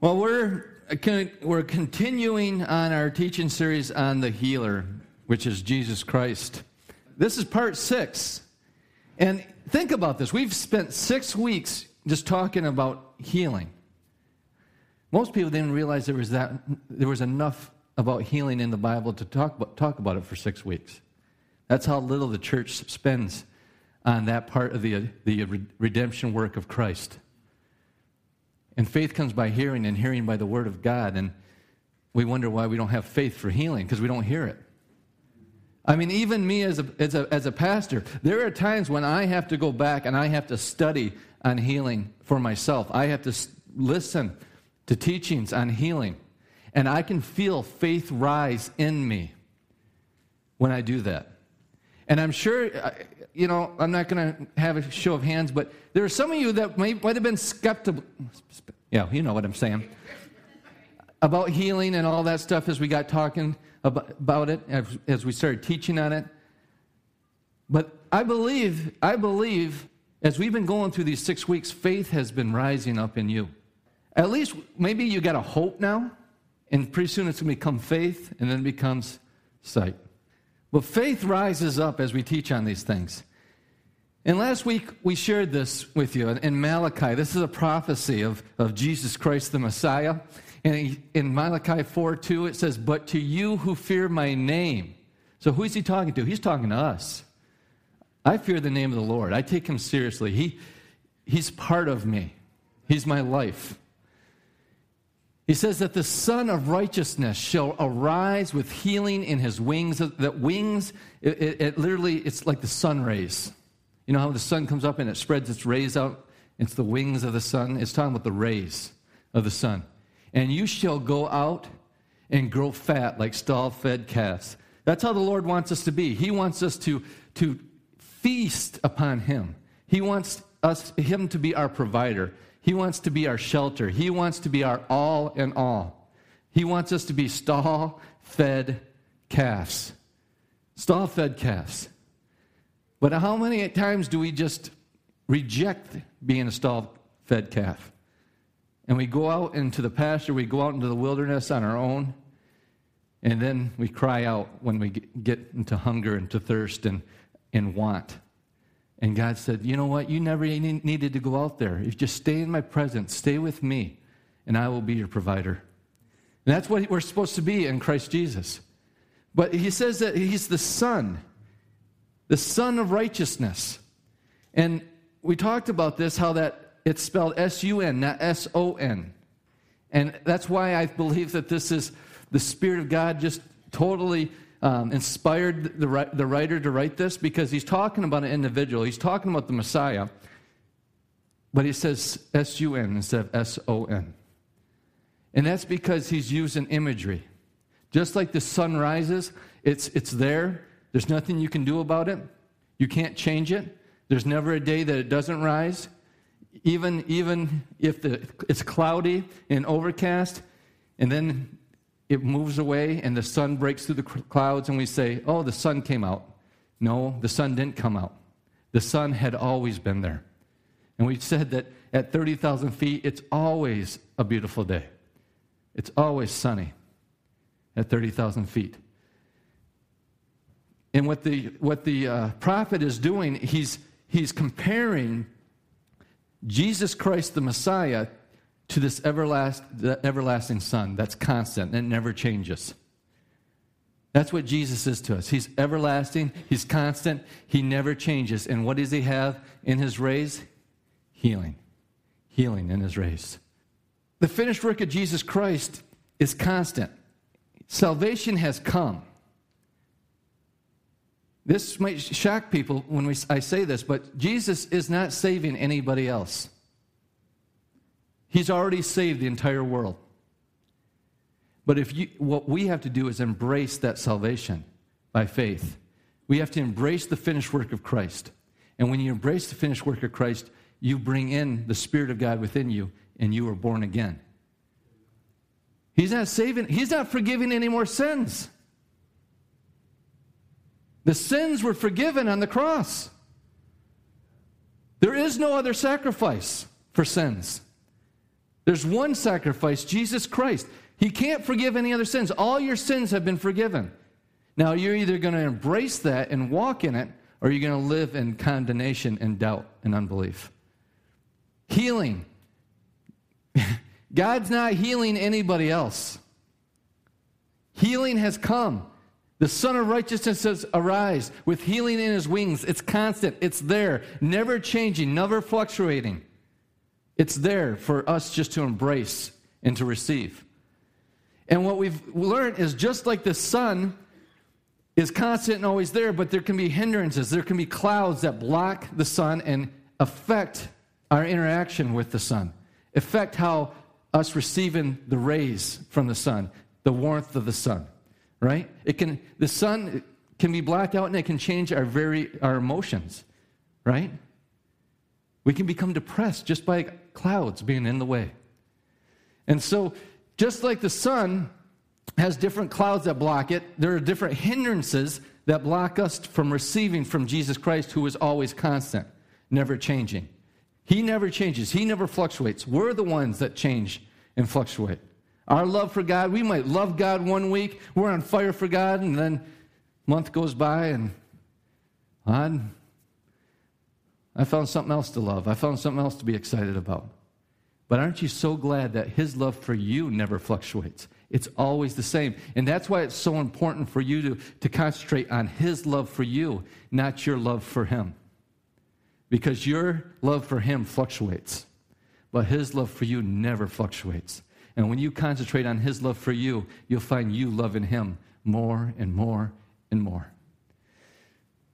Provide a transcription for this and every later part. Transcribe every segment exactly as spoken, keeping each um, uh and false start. Well, we're we're continuing on our teaching series on the healer, which is Jesus Christ. This is part six. And think about this. We've spent six weeks just talking about healing. Most people didn't realize there was that there was enough about healing in the Bible to talk about, talk about it for six weeks. That's how little the church spends on that part of the the redemption work of Christ. And faith comes by hearing, and hearing by the Word of God. And we wonder why we don't have faith for healing, because we don't hear it. I mean, even me as a, as a as a pastor, there are times when I have to go back and I have to study on healing for myself. I have to listen to teachings on healing. And I can feel faith rise in me when I do that. And I'm sure, you know, I'm not going to have a show of hands, but there are some of you that may, might have been skeptical. Yeah, you know what I'm saying. About healing and all that stuff as we got talking about, about it, as, as we started teaching on it. But I believe, I believe, as we've been going through these six weeks, faith has been rising up in you. At least maybe you got a hope now, and pretty soon it's going to become faith, and then it becomes sight. But faith rises up as we teach on these things. And last week, we shared this with you in Malachi. This is a prophecy of, of Jesus Christ the Messiah. And he, in Malachi four two, it says, "But to you who fear my name." So who is he talking to? He's talking to us. I fear the name of the Lord. I take him seriously. He, he's part of me. He's my life. He says that the Son of Righteousness shall arise with healing in his wings. That wings, it, it, it literally, it's like the sun rays. You know how the sun comes up and it spreads its rays out? It's the wings of the sun. It's talking about the rays of the sun. "And you shall go out and grow fat like stall-fed calves." That's how the Lord wants us to be. He wants us to, to feast upon him. He wants us him to be our provider. He wants to be our shelter. He wants to be our all in all. He wants us to be stall-fed calves. Stall-fed calves. But how many times do we just reject being a stall-fed calf? And we go out into the pasture, we go out into the wilderness on our own, and then we cry out when we get into hunger and to thirst and, and want. And God said, "You know what? You never needed to go out there. You just stay in my presence. Stay with me, and I will be your provider." And that's what we're supposed to be in Christ Jesus. But he says that he's the Son, the Son of Righteousness. And we talked about this, how that it's spelled S U N, not S O N. And that's why I believe that this is the Spirit of God just totally Um, inspired the, the writer to write this, because he's talking about an individual. He's talking about the Messiah, but he says S U N instead of S O N. And that's because he's using imagery. Just like the sun rises, it's, it's there. There's nothing you can do about it. You can't change it. There's never a day that it doesn't rise. Even, even if the, it's cloudy and overcast, and then it moves away, and the sun breaks through the clouds, and we say, "Oh, the sun came out." No, the sun didn't come out. The sun had always been there. And we said that at thirty thousand feet, it's always a beautiful day. It's always sunny at thirty thousand feet. And what the what the uh, prophet is doing, he's he's comparing Jesus Christ, the Messiah, to this everlast, the everlasting sun that's constant and never changes. That's what Jesus is to us. He's everlasting. He's constant. He never changes. And what does he have in his rays? Healing. Healing in his rays. The finished work of Jesus Christ is constant. Salvation has come. This might shock people when we, I say this, but Jesus is not saving anybody else. He's already saved the entire world. But if you, what we have to do is embrace that salvation by faith. We have to embrace the finished work of Christ. And when you embrace the finished work of Christ, you bring in the Spirit of God within you, and you are born again. He's not saving, he's not forgiving any more sins. The sins were forgiven on the cross. There is no other sacrifice for sins. There's one sacrifice, Jesus Christ. He can't forgive any other sins. All your sins have been forgiven. Now, you're either going to embrace that and walk in it, or you're going to live in condemnation and doubt and unbelief. Healing. God's not healing anybody else. Healing has come. The Son of Righteousness says, arise with healing in his wings. It's constant. It's there, never changing, never fluctuating. It's there for us just to embrace and to receive. And what we've learned is just like the sun is constant and always there, but there can be hindrances. There can be clouds that block the sun and affect our interaction with the sun, affect how us receiving the rays from the sun, the warmth of the sun, right? It can, the sun can be blacked out, and it can change our very our emotions, right? We can become depressed just by clouds being in the way. And so just like the sun has different clouds that block it, there are different hindrances that block us from receiving from Jesus Christ, who is always constant, never changing. He never changes. He never fluctuates. We're the ones that change and fluctuate. Our love for God, we might love God one week, we're on fire for God, and then a month goes by and on. I found something else to love. I found something else to be excited about. But aren't you so glad that his love for you never fluctuates? It's always the same. And that's why it's so important for you to, to concentrate on his love for you, not your love for him. Because your love for him fluctuates. But his love for you never fluctuates. And when you concentrate on his love for you, you'll find you loving him more and more and more.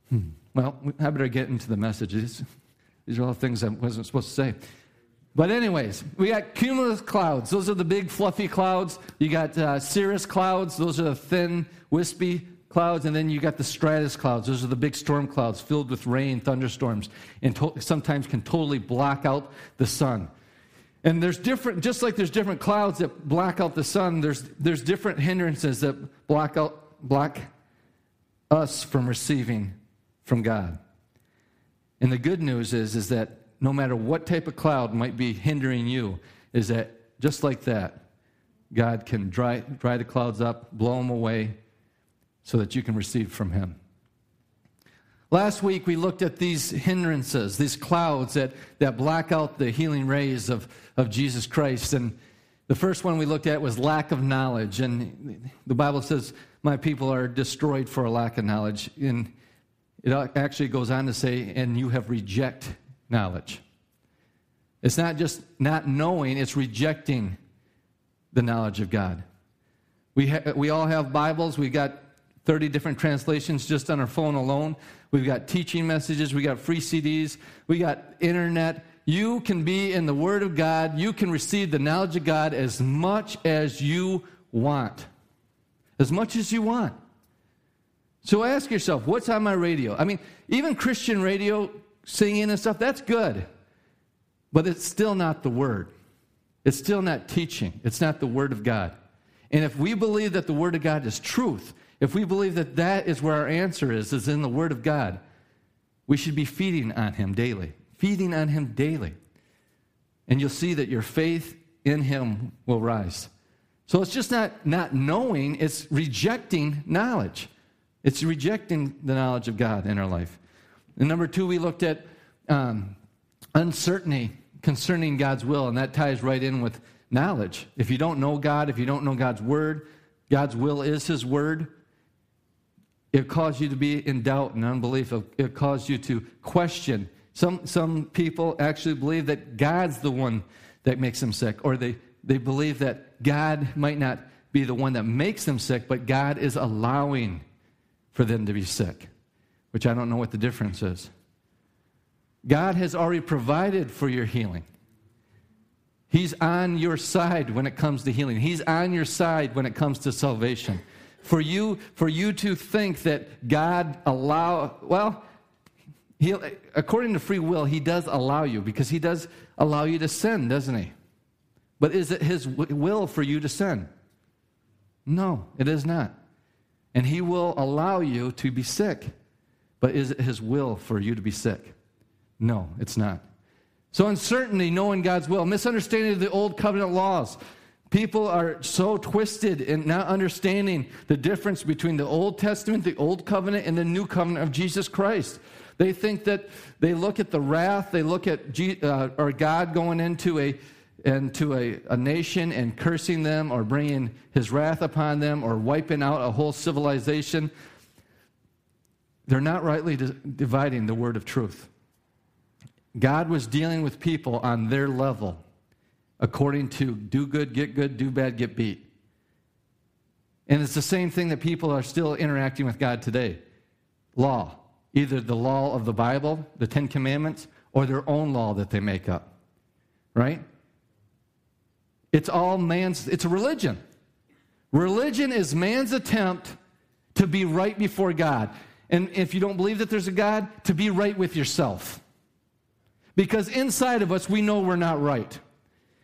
Hmm. Well, I better get into the messages. These are all things I wasn't supposed to say. But anyways, we got cumulus clouds. Those are the big, fluffy clouds. You got uh, cirrus clouds. Those are the thin, wispy clouds. And then you got the stratus clouds. Those are the big storm clouds filled with rain, thunderstorms, and to- sometimes can totally block out the sun. And there's different, just like there's different clouds that block out the sun, there's there's different hindrances that block out block us from receiving from God. And the good news is, is that no matter what type of cloud might be hindering you, is that just like that, God can dry, dry the clouds up, blow them away, so that you can receive from him. Last week, we looked at these hindrances, these clouds that, that block out the healing rays of, of Jesus Christ. And the first one we looked at was lack of knowledge. And the Bible says, my people are destroyed for a lack of knowledge. And it actually goes on to say, and you have rejected knowledge. It's not just not knowing, it's rejecting the knowledge of God. We ha- we all have Bibles. We've got thirty different translations just on our phone alone. We've got teaching messages. We got free C Ds. We got internet. You can be in the Word of God. You can receive the knowledge of God as much as you want. As much as you want. So ask yourself, what's on my radio? I mean, even Christian radio, singing and stuff, that's good. But it's still not the Word. It's still not teaching. It's not the Word of God. And if we believe that the Word of God is truth, if we believe that that is where our answer is, is in the Word of God, we should be feeding on Him daily. Feeding on Him daily. And you'll see that your faith in Him will rise. So it's just not not knowing, it's rejecting knowledge. It's rejecting the knowledge of God in our life. And number two, we looked at um, uncertainty concerning God's will, and that ties right in with knowledge. If you don't know God, if you don't know God's word, God's will is His word, it causes you to be in doubt and unbelief. It causes you to question. Some some people actually believe that God's the one that makes them sick, or they, they believe that God might not be the one that makes them sick, but God is allowing for them to be sick, which I don't know what the difference is. God has already provided for your healing. He's on your side when it comes to healing. He's on your side when it comes to salvation. For you, for you to think that God allow, well, he, according to free will, He does allow you, because He does allow you to sin, doesn't He? But is it His will for you to sin? No, it is not. And He will allow you to be sick. But is it His will for you to be sick? No, it's not. So uncertainty, knowing God's will, misunderstanding of the old covenant laws. People are so twisted in not understanding the difference between the Old Testament, the Old Covenant, and the New Covenant of Jesus Christ. They think that they look at the wrath, they look at G, uh, or God going into a into a, a nation and cursing them or bringing his wrath upon them or wiping out a whole civilization. They're not rightly di- dividing the word of truth. God was dealing with people on their level, according to do good, get good, do bad, get beat. And it's the same thing that people are still interacting with God today. Law, either the law of the Bible, the Ten Commandments, or their own law that they make up, right? It's all man's, it's a religion. Religion is man's attempt to be right before God. And if you don't believe that there's a God, to be right with yourself. Because inside of us, we know we're not right.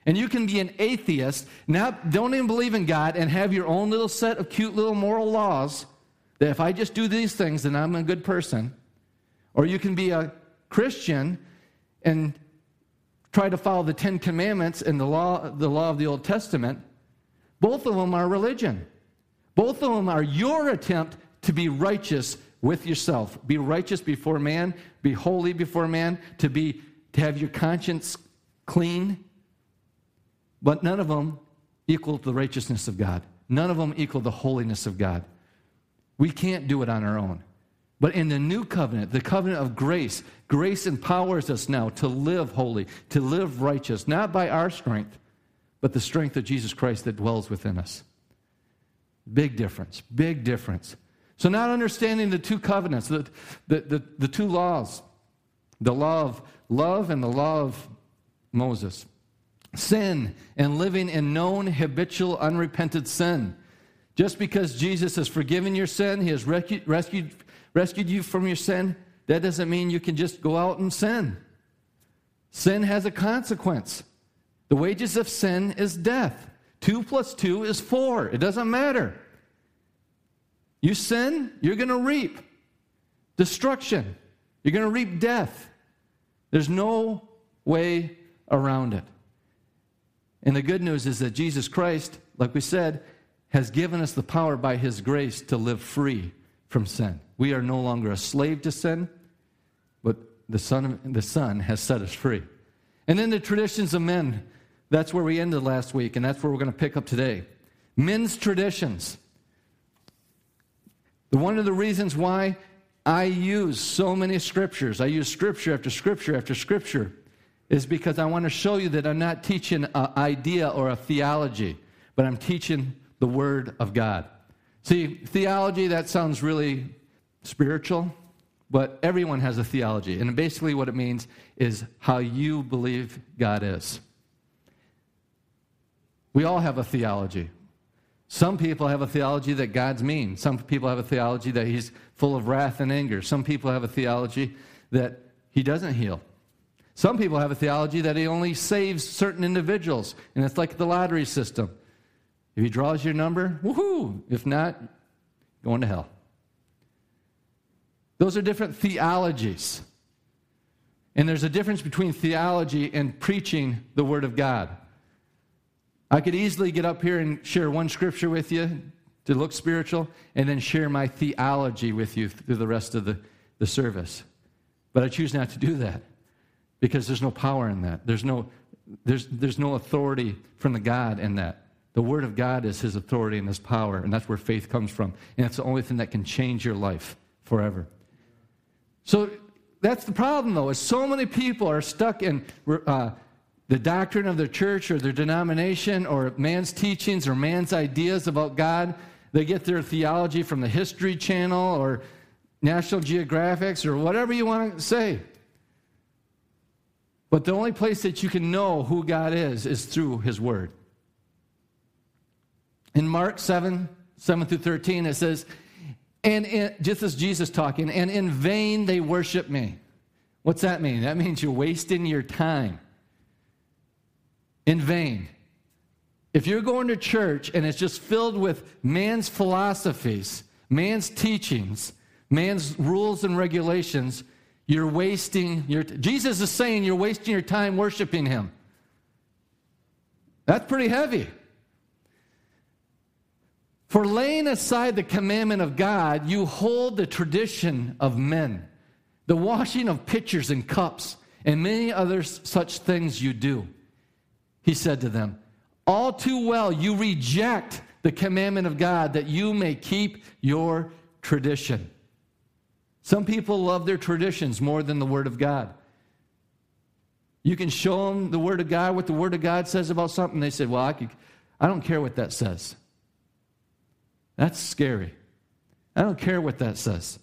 And you can be an atheist, not, don't even believe in God, and have your own little set of cute little moral laws that if I just do these things, then I'm a good person. Or you can be a Christian and try to follow the Ten Commandments and the law, the law of the Old Testament. Both of them are religion. Both of them are your attempt to be righteous with yourself. Be righteous before man. Be holy before man. To be, to have your conscience clean. But none of them equal the righteousness of God. None of them equal the holiness of God. We can't do it on our own. But in the new covenant, the covenant of grace, grace empowers us now to live holy, to live righteous, not by our strength, but the strength of Jesus Christ that dwells within us. Big difference, big difference. So not understanding the two covenants, the, the, the, the two laws, the law of love and the law of Moses. Sin and living in known, habitual, unrepented sin. Just because Jesus has forgiven your sin, he has rescued, rescued, rescued you from your sin, that doesn't mean you can just go out and sin. Sin has a consequence. The wages of sin is death. Two plus two is four. It doesn't matter. You sin, you're going to reap destruction. You're going to reap death. There's no way around it. And the good news is that Jesus Christ, like we said, has given us the power by his grace to live free from sin. We are no longer a slave to sin, but the Son, the Son has set us free. And then the traditions of men, that's where we ended last week, and that's where we're going to pick up today. Men's traditions. One of the reasons why I use so many scriptures, I use scripture after scripture after scripture, is because I want to show you that I'm not teaching an idea or a theology, but I'm teaching the Word of God. See, theology, that sounds really spiritual, but everyone has a theology. And basically what it means is how you believe God is. We all have a theology. Some people have a theology that God's mean. Some people have a theology that he's full of wrath and anger. Some people have a theology that he doesn't heal. Some people have a theology that he only saves certain individuals, and it's like the lottery system. If he draws your number, woohoo! If not, going to hell. Those are different theologies. And there's a difference between theology and preaching the Word of God. I could easily get up here and share one scripture with you to look spiritual, and then share my theology with you through the rest of the, the service. But I choose not to do that. Because there's no power in that. There's no there's there's no authority from the God in that. The Word of God is his authority and his power, and that's where faith comes from. And it's the only thing that can change your life forever. So that's the problem, though, is so many people are stuck in uh, the doctrine of their church or their denomination or man's teachings or man's ideas about God. They get their theology from the History Channel or National Geographic or whatever you want to say. But the only place that you can know who God is is through his word. In Mark seven, seven through thirteen, it says, "And in," just as Jesus talking, "and in vain they worship me." What's that mean? That means you're wasting your time. In vain. If you're going to church and it's just filled with man's philosophies, man's teachings, man's rules and regulations, You're wasting your t- Jesus is saying you're wasting your time worshiping him. That's pretty heavy. For laying aside the commandment of God, you hold the tradition of men, the washing of pitchers and cups, and many other such things you do. He said to them, all too well you reject the commandment of God that you may keep your tradition. Some people love their traditions more than the Word of God. You can show them the Word of God, what the Word of God says about something. They said, well, I, could, I don't care what that says. That's scary. I don't care what that says.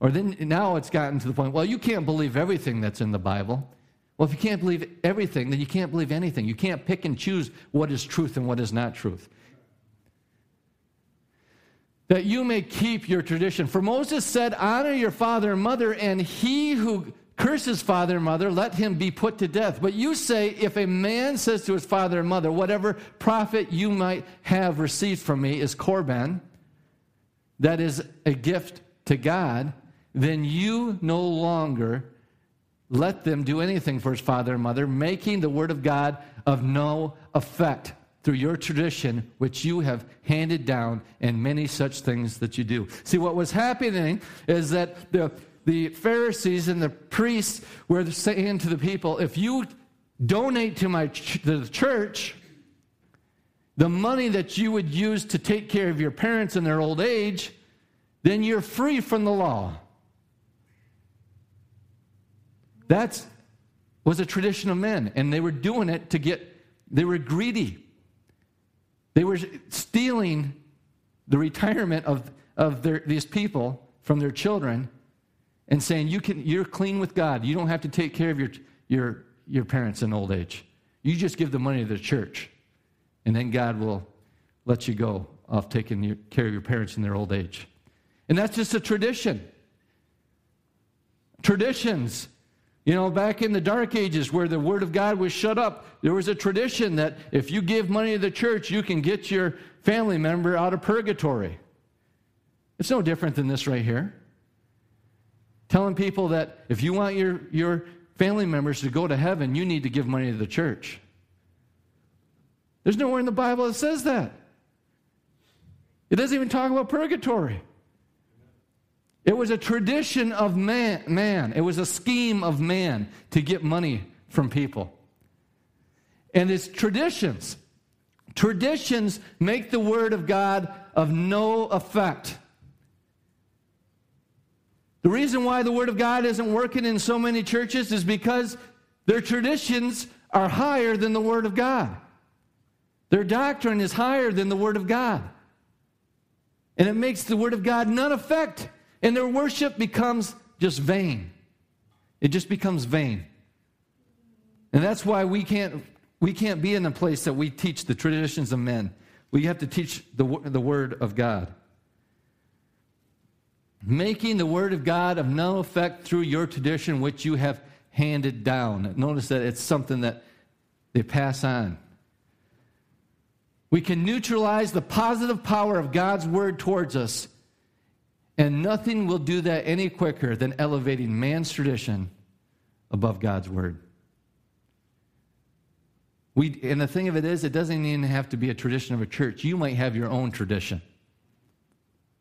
Or then now it's gotten to the point, well, you can't believe everything that's in the Bible. Well, if you can't believe everything, then you can't believe anything. You can't pick and choose what is truth and what is not truth. That you may keep your tradition. For Moses said, honor your father and mother, and he who curses father and mother, let him be put to death. But you say, if a man says to his father and mother, whatever profit you might have received from me is korban, that is a gift to God, then you no longer let them do anything for his father and mother, making the word of God of no effect through your tradition, which you have handed down, and many such things that you do. See, what was happening is that the, the Pharisees and the priests were saying to the people, if you donate to my ch- to the church, the money that you would use to take care of your parents in their old age, then you're free from the law. That was a tradition of men, and they were doing it to get, they were greedy. They were stealing the retirement of, of their, these people from their children and saying, you can, you're clean with God. You don't have to take care of your, your, your parents in old age. You just give the money to the church, and then God will let you go off taking your, care of your parents in their old age. And that's just a tradition. Traditions. You know, back in the Dark Ages where the Word of God was shut up, there was a tradition that if you give money to the church, you can get your family member out of purgatory. It's no different than this right here. Telling people that if you want your, your family members to go to heaven, you need to give money to the church. There's nowhere in the Bible that says that. It doesn't even talk about purgatory. It was a tradition of man, man. It was a scheme of man to get money from people. And it's traditions. Traditions make the word of God of no effect. The reason why the word of God isn't working in so many churches is because their traditions are higher than the word of God. Their doctrine is higher than the word of God. And it makes the word of God none effect. And their worship becomes just vain. It just becomes vain. And that's why we can't we can't be in a place that we teach the traditions of men. We have to teach the, the Word of God. Making the Word of God of no effect through your tradition which you have handed down. Notice that it's something that they pass on. We can neutralize the positive power of God's Word towards us. And nothing will do that any quicker than elevating man's tradition above God's word. We, and the thing of it is, it doesn't even have to be a tradition of a church. You might have your own tradition.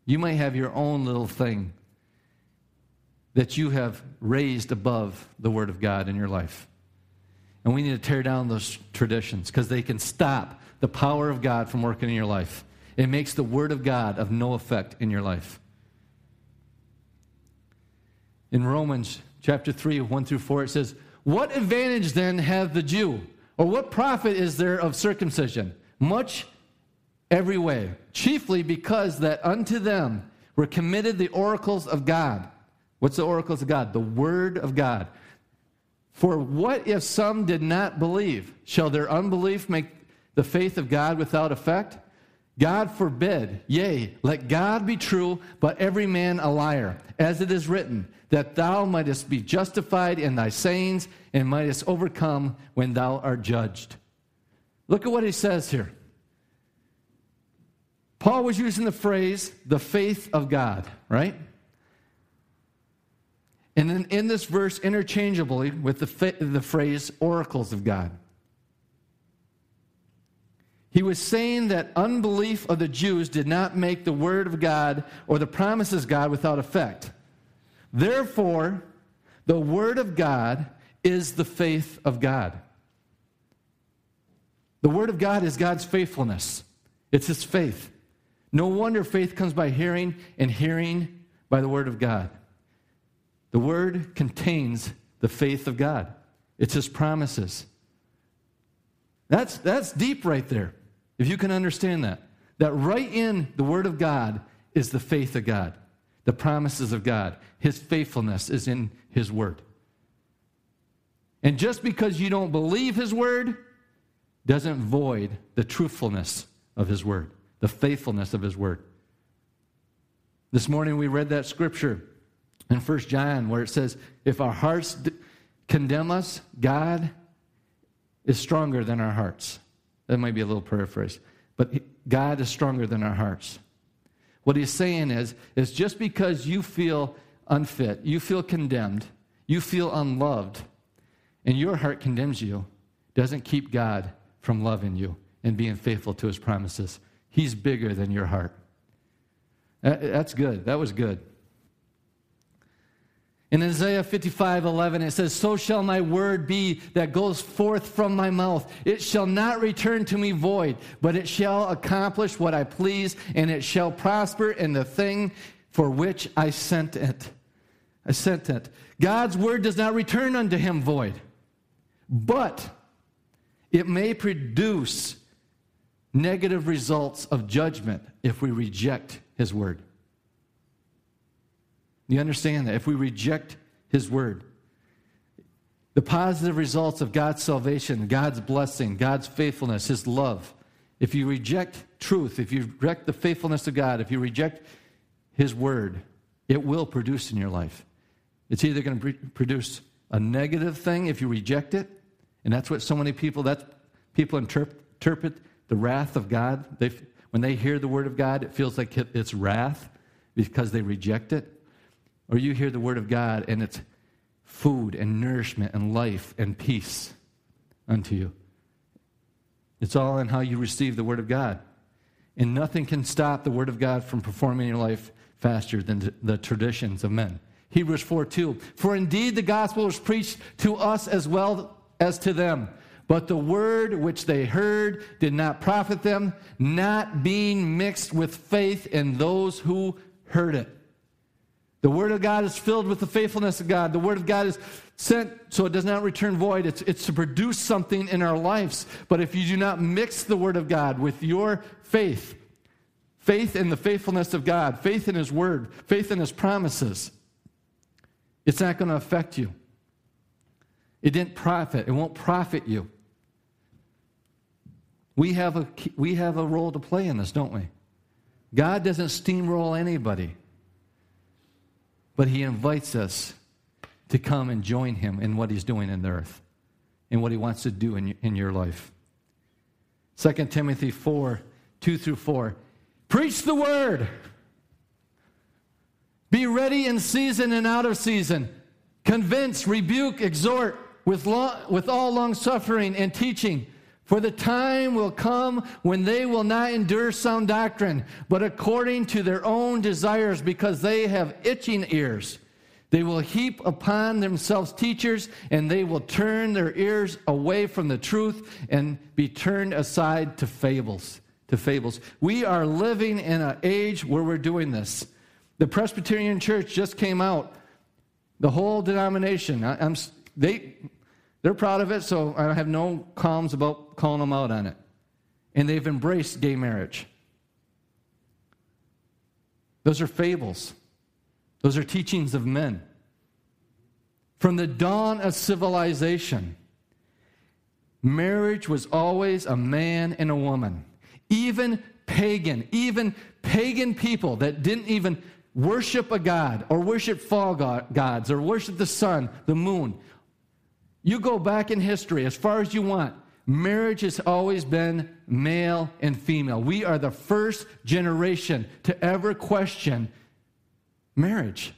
You might have your own little thing that you have raised above the word of God in your life. And we need to tear down those traditions because they can stop the power of God from working in your life. It makes the word of God of no effect in your life. In Romans chapter three, one through four, it says, what advantage then have the Jew? Or what profit is there of circumcision? Much every way, chiefly because that unto them were committed the oracles of God. What's the oracles of God? The word of God. For what if some did not believe? Shall their unbelief make the faith of God without effect? God forbid, yea, let God be true, but every man a liar, as it is written, that thou mightest be justified in thy sayings and mightest overcome when thou art judged. Look at what he says here. Paul was using the phrase, the faith of God, right? And then in this verse, interchangeably with the, the phrase oracles of God. He was saying that unbelief of the Jews did not make the word of God or the promises of God without effect. Therefore, the word of God is the faith of God. The word of God is God's faithfulness. It's his faith. No wonder faith comes by hearing, and hearing by the word of God. The word contains the faith of God. It's his promises. That's, that's deep right there. If you can understand that, that right in the word of God is the faith of God, the promises of God. His faithfulness is in his word. And just because you don't believe his word doesn't void the truthfulness of his word, the faithfulness of his word. This morning we read that scripture in First John where it says, if our hearts d- condemn us, God is stronger than our hearts. That might be a little paraphrase, but God is stronger than our hearts. What he's saying is, is just because you feel unfit, you feel condemned, you feel unloved, and your heart condemns you, doesn't keep God from loving you and being faithful to his promises. He's bigger than your heart. That's good. That was good. In Isaiah fifty-five eleven, it says, so shall my word be that goes forth from my mouth. It shall not return to me void, but it shall accomplish what I please, and it shall prosper in the thing for which I sent it. I sent it. God's word does not return unto him void, but it may produce negative results of judgment if we reject his word. You understand that? If we reject his word, the positive results of God's salvation, God's blessing, God's faithfulness, his love, if you reject truth, if you reject the faithfulness of God, if you reject his word, it will produce in your life. It's either going to produce a negative thing if you reject it, and that's what so many people, that's people interpret, interpret the wrath of God. They, when they hear the word of God, it feels like it's wrath because they reject it. Or you hear the word of God, and it's food and nourishment and life and peace unto you. It's all in how you receive the word of God. And nothing can stop the word of God from performing in your life faster than the traditions of men. Hebrews four two, for indeed the gospel was preached to us as well as to them, but the word which they heard did not profit them, not being mixed with faith in those who heard it. The word of God is filled with the faithfulness of God. The word of God is sent so it does not return void. It's, it's to produce something in our lives. But if you do not mix the word of God with your faith, faith in the faithfulness of God, faith in his word, faith in his promises, it's not going to affect you. It didn't profit. It won't profit you. We have a, we have a role to play in this, don't we? God doesn't steamroll anybody. But he invites us to come and join him in what he's doing in the earth and what he wants to do in, in your life. Second Timothy four, two through four. Preach the word. Be ready in season and out of season. Convince, rebuke, exhort with, lo- with all long-suffering and teaching. For the time will come when they will not endure sound doctrine, but according to their own desires, because they have itching ears. They will heap upon themselves teachers, and they will turn their ears away from the truth and be turned aside to fables. To fables. We are living in an age where we're doing this. The Presbyterian Church just came out. The whole denomination. I, I'm they. They're proud of it, so I have no qualms about calling them out on it. And they've embraced gay marriage. Those are fables. Those are teachings of men. From the dawn of civilization, marriage was always a man and a woman. Even pagan, even pagan people that didn't even worship a god or worship fall gods or worship the sun, the moon. You go back in history as far as you want. Marriage has always been male and female. We are the first generation to ever question marriage.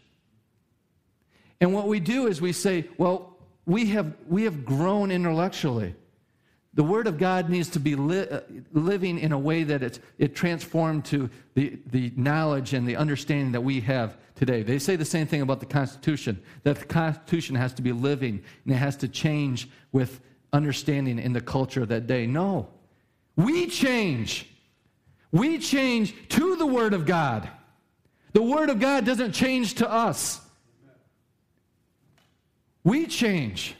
And what we do is we say, well, we have we have grown intellectually. The Word of God needs to be li- living in a way that it's it transformed to the, the knowledge and the understanding that we have today. They say the same thing about the Constitution, that the Constitution has to be living, and it has to change with understanding in the culture of that day. No. We change. We change to the Word of God. The Word of God doesn't change to us. We change.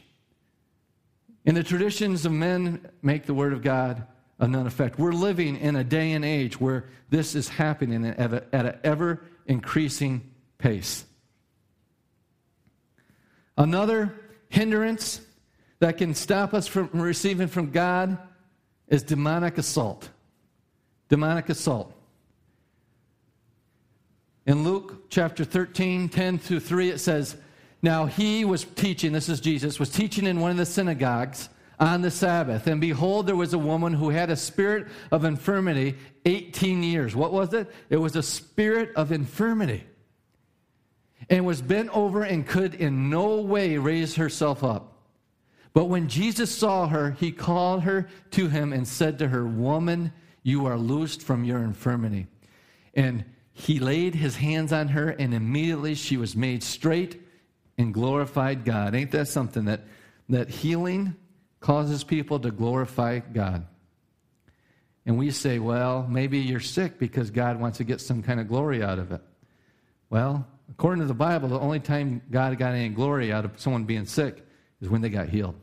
And the traditions of men make the Word of God of none effect. We're living in a day and age where this is happening at a, at an ever-increasing pace. Another hindrance that can stop us from receiving from God is demonic assault. Demonic assault. In Luke chapter thirteen, ten through three, it says, Now he was teaching, this is Jesus, was teaching in one of the synagogues on the Sabbath. And behold, there was a woman who had a spirit of infirmity eighteen years. What was it? It was a spirit of infirmity. And was bent over and could in no way raise herself up. But when Jesus saw her, he called her to him and said to her, Woman, you are loosed from your infirmity. And he laid his hands on her, and immediately she was made straight and glorified God. Ain't that something, that, that healing causes people to glorify God? And we say, well, maybe you're sick because God wants to get some kind of glory out of it. Well, according to the Bible, the only time God got any glory out of someone being sick is when they got healed.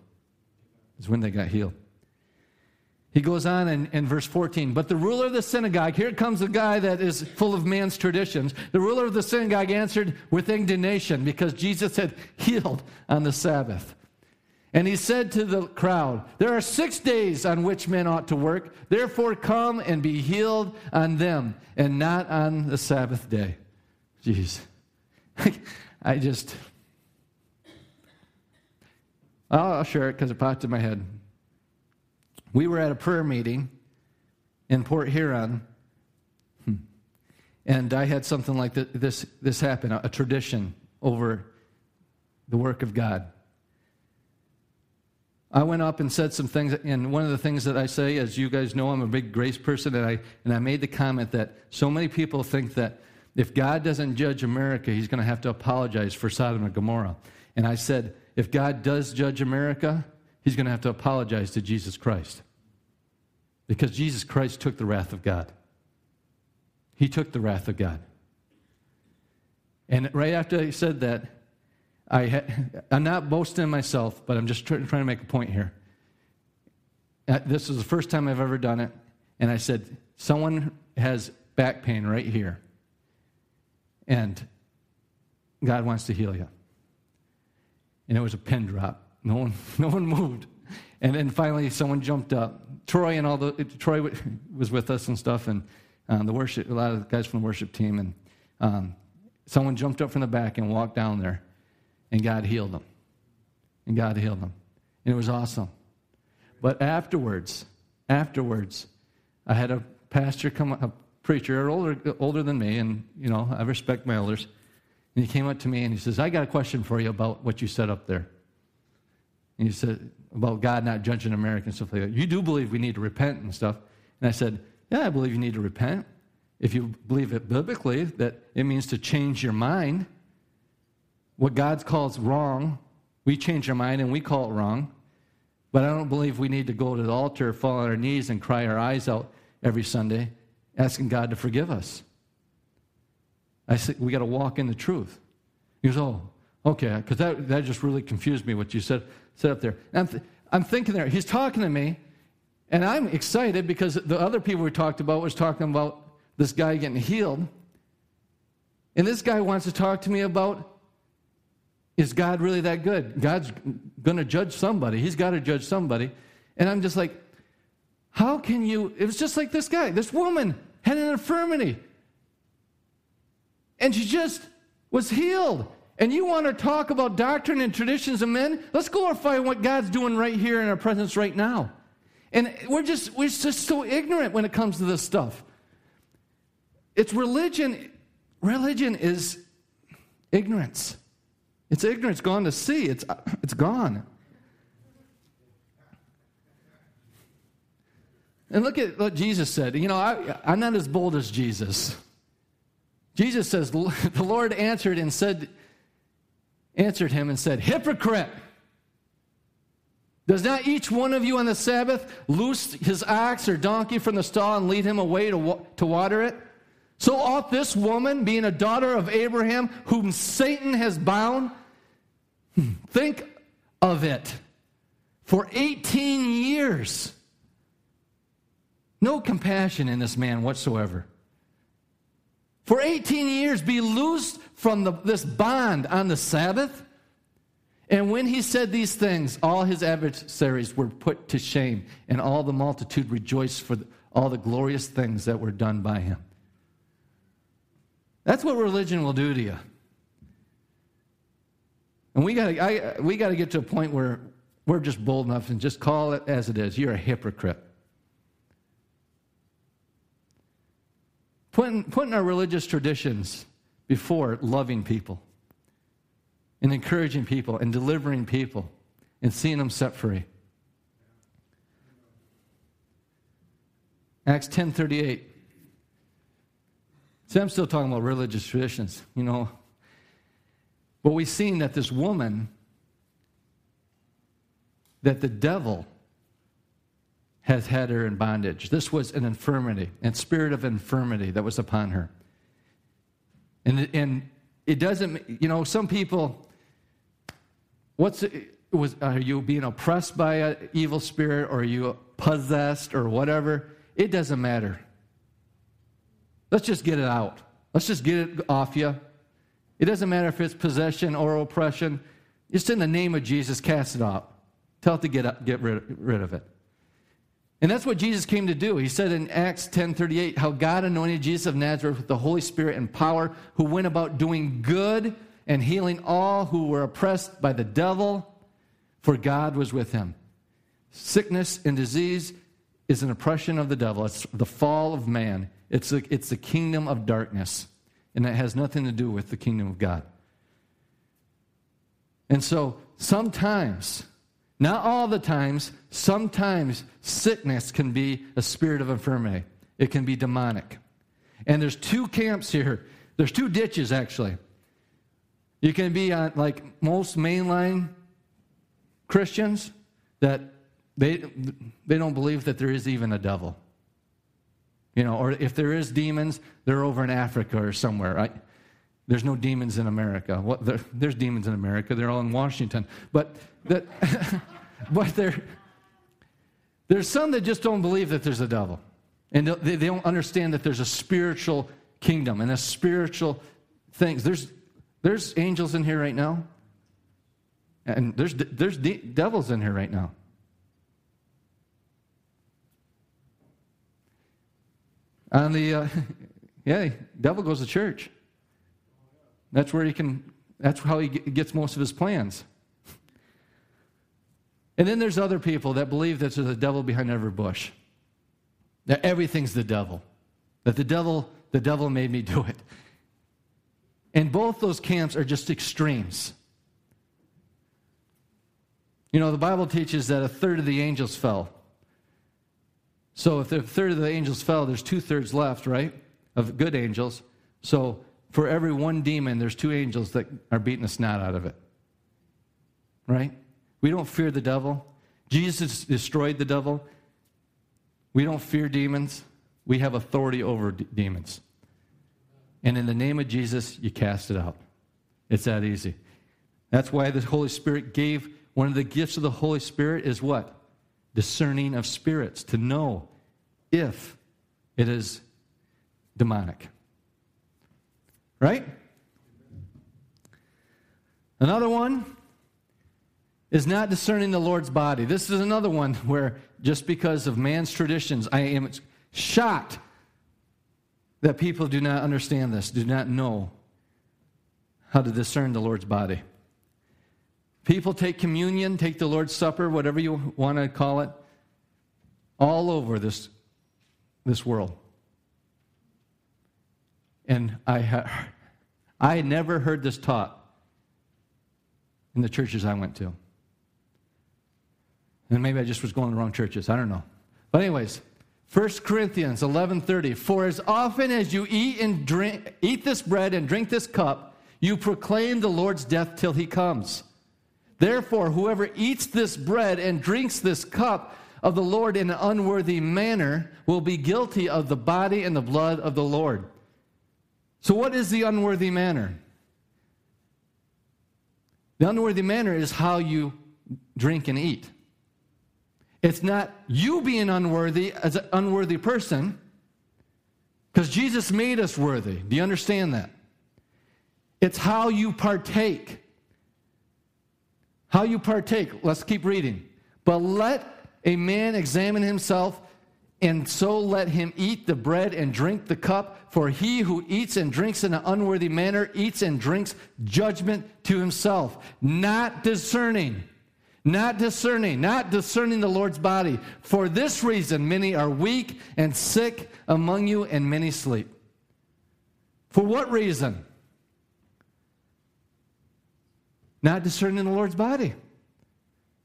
Is when they got healed. He goes on in, in verse fourteen, But the ruler of the synagogue, here comes a guy that is full of man's traditions. The ruler of the synagogue answered with indignation because Jesus had healed on the Sabbath. And he said to the crowd, There are six days on which men ought to work. Therefore come and be healed on them and not on the Sabbath day. Jeez. I just, I'll, I'll share it because it popped in my head. We were at a prayer meeting in Port Huron, and I had something like this, this happen, a tradition over the work of God. I went up and said some things, and one of the things that I say, as you guys know, I'm a big grace person, and I and I made the comment that so many people think that if God doesn't judge America, he's going to have to apologize for Sodom and Gomorrah. And I said, if God does judge America, he's going to have to apologize to Jesus Christ, because Jesus Christ took the wrath of God. He took the wrath of God. And right after I said that, I had, I'm not boasting myself, but I'm just trying to make a point here. This is the first time I've ever done it, and I said, someone has back pain right here, and God wants to heal you. And it was a pin drop. No one, no one moved, and then finally someone jumped up. Troy and all the Troy was with us and stuff, and um, the worship, a lot of the guys from the worship team, and um, someone jumped up from the back and walked down there, and God healed them, and God healed them, and it was awesome. But afterwards, afterwards, I had a pastor come, a preacher older older than me, and you know I respect my elders, and he came up to me and he says, "I got a question for you about what you said up there." And he said, about God not judging America and stuff like that. You do believe we need to repent and stuff. And I said, yeah, I believe you need to repent. If you believe it biblically, that it means to change your mind. What God calls wrong, we change our mind and we call it wrong. But I don't believe we need to go to the altar, fall on our knees, and cry our eyes out every Sunday, asking God to forgive us. I said, we got to walk in the truth. He goes, oh, okay, because that, that just really confused me what you said. Sit up there. I'm, th- I'm thinking there. He's talking to me, and I'm excited because the other people we talked about was talking about this guy getting healed. And this guy wants to talk to me about, is God really that good? God's going to judge somebody. He's got to judge somebody. And I'm just like, how can you? It was just like this guy. This woman had an infirmity, and she just was healed. And you want to talk about doctrine and traditions of men? Let's glorify what God's doing right here in our presence right now. And we're just we're just so ignorant when it comes to this stuff. It's religion. Religion is ignorance. It's ignorance gone to sea. It's, it's gone. And look at what Jesus said. You know, I, I'm not as bold as Jesus. Jesus says, the Lord answered and said, answered him and said, hypocrite! Does not each one of you on the Sabbath loose his ox or donkey from the stall and lead him away to, wa- to water it? So ought this woman, being a daughter of Abraham, whom Satan has bound, think of it, for eighteen years. No compassion in this man whatsoever. For eighteen years, be loosed from the, this bond on the Sabbath. And when he said these things, all his adversaries were put to shame, and all the multitude rejoiced for all the glorious things that were done by him. That's what religion will do to you. And we got I we got to get to a point where we're just bold enough and just call it as it is. You're a hypocrite. Putting, putting our religious traditions before loving people and encouraging people and delivering people and seeing them set free. Acts ten thirty-eight. See, I'm still talking about religious traditions, you know. But we've seen that this woman, that the devil has had her in bondage. This was an infirmity, a spirit of infirmity that was upon her. And, and it doesn't, you know, some people, what's it, was, are you being oppressed by an evil spirit, or are you possessed or whatever? It doesn't matter. Let's just get it out. Let's just get it off you. It doesn't matter if it's possession or oppression. Just in the name of Jesus, cast it out. Tell it to get up, get rid, rid of it. And that's what Jesus came to do. He said in Acts ten thirty-eight, how God anointed Jesus of Nazareth with the Holy Spirit and power, who went about doing good and healing all who were oppressed by the devil, for God was with him. Sickness and disease is an oppression of the devil. It's the fall of man. It's the, it's the kingdom of darkness, and that has nothing to do with the kingdom of God. And so sometimes, not all the times, sometimes sickness can be a spirit of infirmity. It can be demonic. And there's two camps here. There's two ditches, actually. You can be on, like most mainline Christians, that they they don't believe that there is even a devil. You know, or if there is demons, they're over in Africa or somewhere, right? There's no demons in America. What, there, there's demons in America. They're all in Washington. But that, but there, there's some that just don't believe that there's a devil. And they, they don't understand that there's a spiritual kingdom and a spiritual things. There's there's angels in here right now. And there's there's de- devils in here right now. On the, uh, yeah, devil goes to church. That's where he can, that's how he gets most of his plans. And then there's other people that believe that there's a devil behind every bush. That everything's the devil. That the devil, the devil made me do it. And both those camps are just extremes. You know, the Bible teaches that a third of the angels fell. So if a third of the angels fell, there's two-thirds left, right, of good angels. So for every one demon, there's two angels that are beating the snot out of it, right? We don't fear the devil. Jesus destroyed the devil. We don't fear demons. We have authority over d- demons. And in the name of Jesus, you cast it out. It's that easy. That's why the Holy Spirit gave, one of the gifts of the Holy Spirit is what? Discerning of spirits, to know if it is demonic. Right? Another one is not discerning the Lord's body. This is another one where just because of man's traditions, I am shocked that people do not understand this, do not know how to discern the Lord's body. People take communion, take the Lord's Supper, whatever you want to call it, all over this, this world. And I, ha- I never heard this taught in the churches I went to. And maybe I just was going to the wrong churches. I don't know. But anyways, First Corinthians eleven thirty, for as often as you eat and drink, eat this bread and drink this cup, you proclaim the Lord's death till he comes. Therefore, whoever eats this bread and drinks this cup of the Lord in an unworthy manner will be guilty of the body and the blood of the Lord. So what is the unworthy manner? The unworthy manner is how you drink and eat. It's not you being unworthy as an unworthy person, because Jesus made us worthy. Do you understand that? It's how you partake. How you partake. Let's keep reading. But let a man examine himself, and so let him eat the bread and drink the cup. For he who eats and drinks in an unworthy manner eats and drinks judgment to himself, not discerning, not discerning, not discerning the Lord's body. For this reason, many are weak and sick among you, and many sleep. For what reason? Not discerning the Lord's body.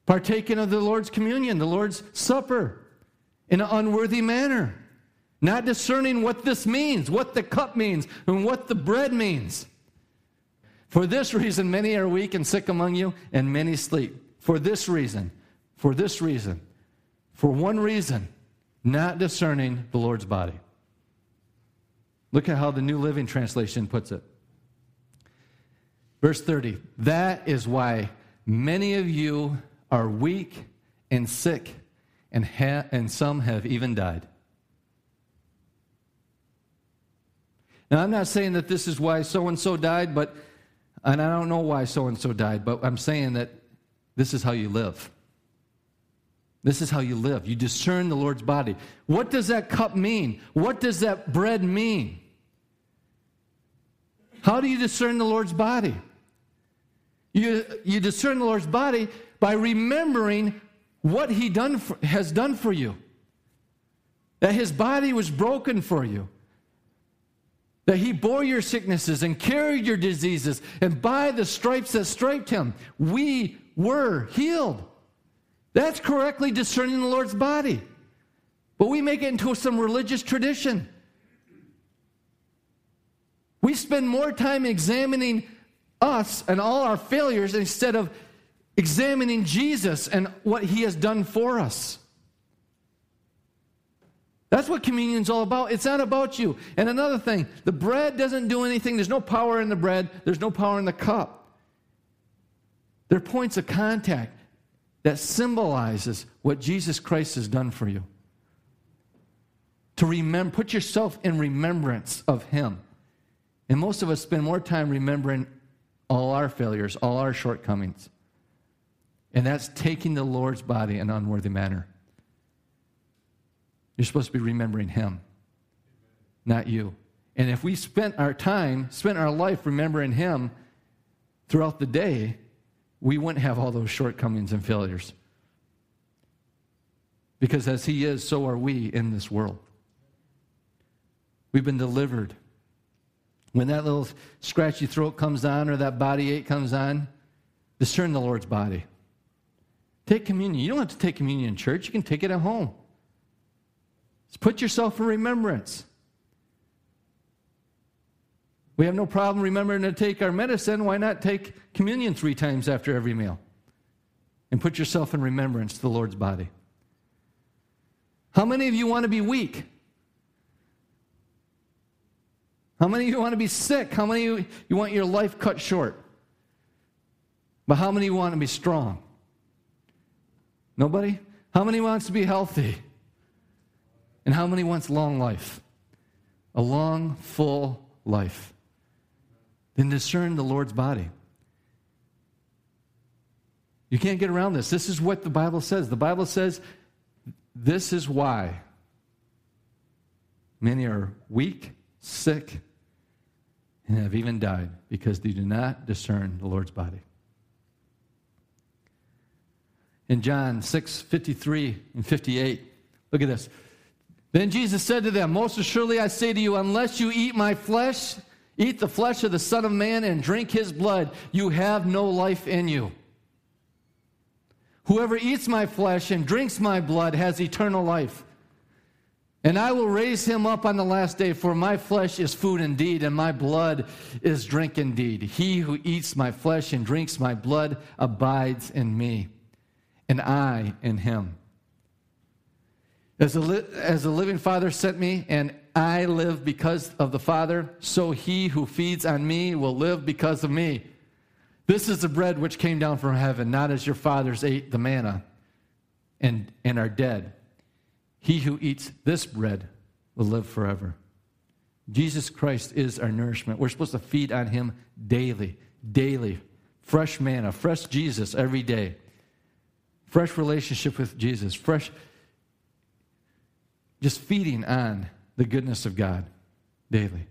Partaking of the Lord's communion, the Lord's supper, in an unworthy manner. Not discerning what this means, what the cup means, and what the bread means. For this reason, many are weak and sick among you, and many sleep. For this reason, for this reason, for one reason, not discerning the Lord's body. Look at how the New Living Translation puts it. Verse thirty, that is why many of you are weak and sick, and, ha- and some have even died. Now, I'm not saying that this is why so-and-so died, but, and I don't know why so-and-so died, but I'm saying that this is how you live. This is how you live. You discern the Lord's body. What does that cup mean? What does that bread mean? How do you discern the Lord's body? You, you discern the Lord's body by remembering what he done for, has done for you. That his body was broken for you. That he bore your sicknesses and carried your diseases. And by the stripes that striped him, we were healed. That's correctly discerning the Lord's body. But we make it into some religious tradition. We spend more time examining us and all our failures instead of examining Jesus and what he has done for us. That's what communion's all about. It's not about you. And another thing, the bread doesn't do anything. There's no power in the bread. There's no power in the cup. They're points of contact that symbolizes what Jesus Christ has done for you. To remember, put yourself in remembrance of him. And most of us spend more time remembering all our failures, all our shortcomings. And that's taking the Lord's body in an unworthy manner. You're supposed to be remembering him, not you. And if we spent our time, spent our life remembering him throughout the day, we wouldn't have all those shortcomings and failures. Because as he is, so are we in this world. We've been delivered. When that little scratchy throat comes on or that body ache comes on, discern the Lord's body. Take communion. You don't have to take communion in church. You can take it at home. Just put yourself in remembrance. We have no problem remembering to take our medicine. Why not take communion three times after every meal? And put yourself in remembrance to the Lord's body. How many of you want to be weak? How many of you want to be sick? How many of you, you want your life cut short? But how many want to be strong? Nobody? How many wants to be healthy? And how many wants long life? A long, full life. Then discern the Lord's body. You can't get around this. This is what the Bible says. The Bible says this is why many are weak, sick, and have even died, because they do not discern the Lord's body. In John six fifty-three and fifty-eight, look at this. Then Jesus said to them, most assuredly I say to you, unless you eat my flesh, eat the flesh of the Son of Man and drink his blood, you have no life in you. Whoever eats my flesh and drinks my blood has eternal life. And I will raise him up on the last day, for my flesh is food indeed, and my blood is drink indeed. He who eats my flesh and drinks my blood abides in me, and I in him. As the, li- as the living Father sent me, and I live because of the Father, so he who feeds on me will live because of me. This is the bread which came down from heaven, not as your fathers ate the manna and, and are dead. He who eats this bread will live forever. Jesus Christ is our nourishment. We're supposed to feed on him daily, daily. Fresh manna, fresh Jesus every day. Fresh relationship with Jesus, fresh, just feeding on the goodness of God daily.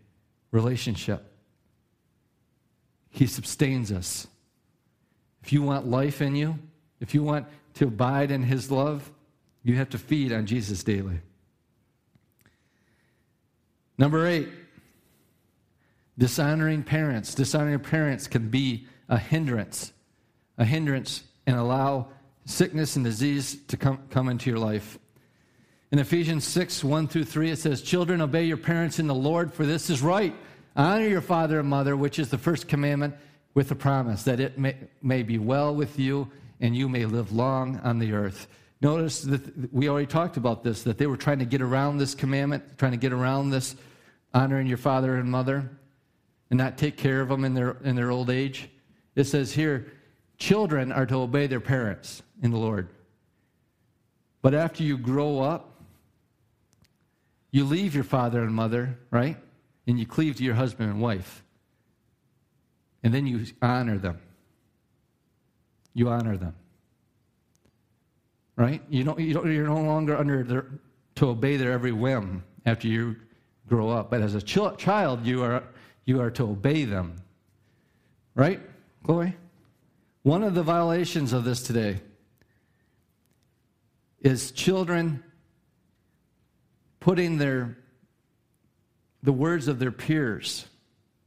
Relationship. He sustains us. If you want life in you, if you want to abide in his love, you have to feed on Jesus daily. Number eight, dishonoring parents. Dishonoring parents can be a hindrance, a hindrance and allow sickness and disease to come, come into your life. In Ephesians six, one through three, it says, "Children, obey your parents in the Lord, for this is right. Honor your father and mother, which is the first commandment, with a promise, that it may, may be well with you and you may live long on the earth." Notice that we already talked about this, that they were trying to get around this commandment, trying to get around this honoring your father and mother and not take care of them in their in their old age. It says here, children are to obey their parents in the Lord. But after you grow up, you leave your father and mother, right? And you cleave to your husband and wife. And then you honor them. You honor them. Right? You don't, you don't, you're no longer under their, to obey their every whim after you grow up. But as a ch- child, you are you are to obey them. Right, Chloe? One of the violations of this today is children putting their the words of their peers,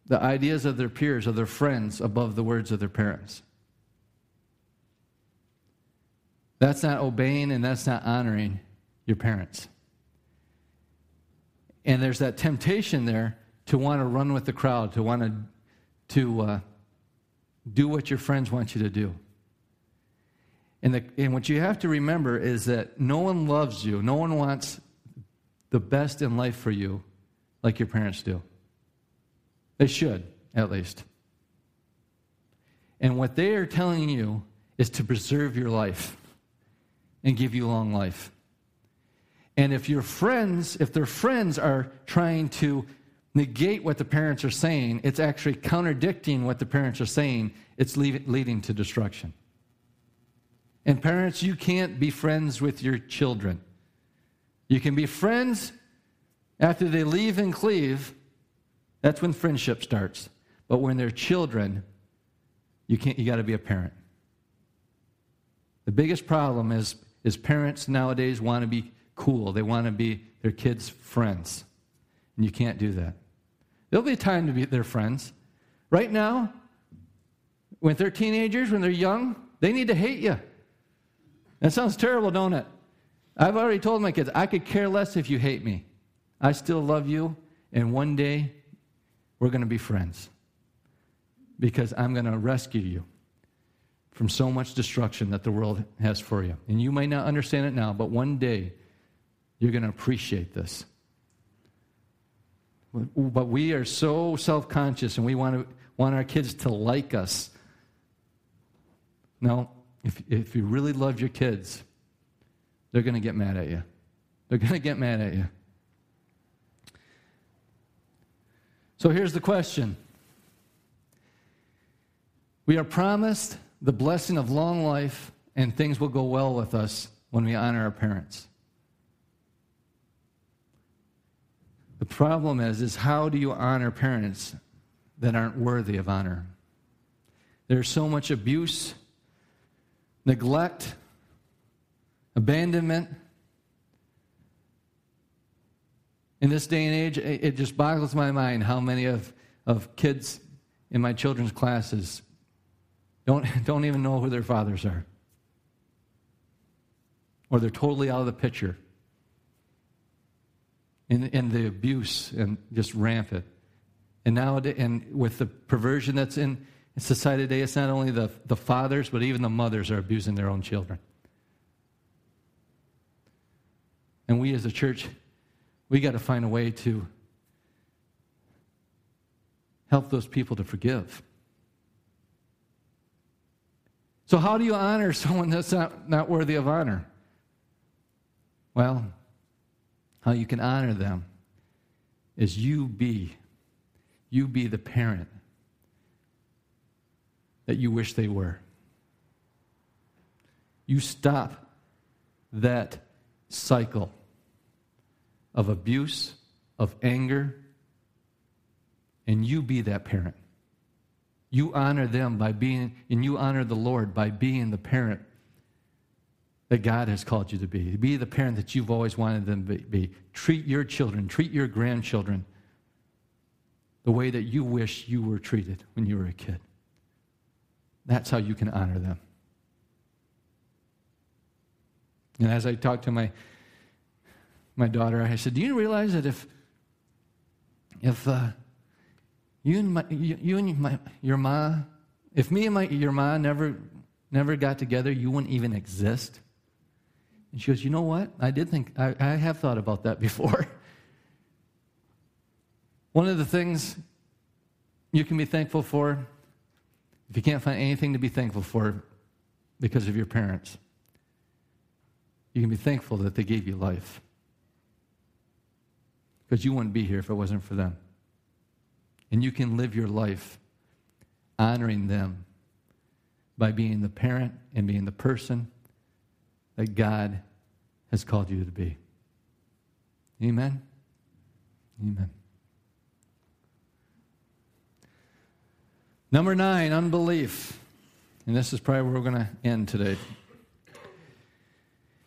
the ideas of their peers, of their friends, above the words of their parents. That's not obeying, and that's not honoring your parents. And there's that temptation there to want to run with the crowd, to want to to uh, do what your friends want you to do. And, the, and what you have to remember is that no one loves you, no one wants the best in life for you like your parents do. They should, at least. And what they are telling you is to preserve your life and give you long life. And if your friends, if their friends are trying to negate what the parents are saying, it's actually contradicting what the parents are saying. It's leading to destruction. And parents, you can't be friends with your children. You can be friends after they leave and cleave. That's when friendship starts. But when they're children, you can't. You got to be a parent. The biggest problem is Is parents nowadays want to be cool. They want to be their kids' friends. And you can't do that. There'll be a time to be their friends. Right now, when they're teenagers, when they're young, they need to hate you. That sounds terrible, don't it? I've already told my kids, I could care less if you hate me. I still love you, and one day we're going to be friends because I'm going to rescue you from so much destruction that the world has for you. And you may not understand it now, but one day you're going to appreciate this. But we are so self-conscious, and we want to want our kids to like us. Now, if if you really love your kids, they're going to get mad at you. They're going to get mad at you. So here's the question. We are promised the blessing of long life, and things will go well with us when we honor our parents. The problem is, is how do you honor parents that aren't worthy of honor? There's so much abuse, neglect, abandonment. In this day and age, it just boggles my mind how many of, of kids in my children's classes Don't, don't even know who their fathers are. or they're totally out of the picture. And, and the abuse and just rampant. And now, and with the perversion that's in society today, it's not only the, the fathers, but even the mothers are abusing their own children. And we as a church, we got to find a way to help those people to forgive. So how do you honor someone that's not, not worthy of honor? Well, how you can honor them is you be, you be the parent that you wish they were. You stop that cycle of abuse, of anger, and you be that parent. You honor them by being, and you honor the Lord by being the parent that God has called you to be. Be the parent that you've always wanted them to be. Treat your children, treat your grandchildren the way that you wish you were treated when you were a kid. That's how you can honor them. And as I talked to my my daughter, I said, "Do you realize that if if uh, you and my you, you and my, your ma, if me and my your ma never never got together, you wouldn't even exist?" And she goes, "You know what? I did think I, I have thought about that before." One of the things you can be thankful for, if you can't find anything to be thankful for because of your parents, you can be thankful that they gave you life. Because you wouldn't be here if it wasn't for them. And you can live your life honoring them by being the parent and being the person that God has called you to be. Amen? Amen. Number nine, unbelief. And this is probably where we're going to end today.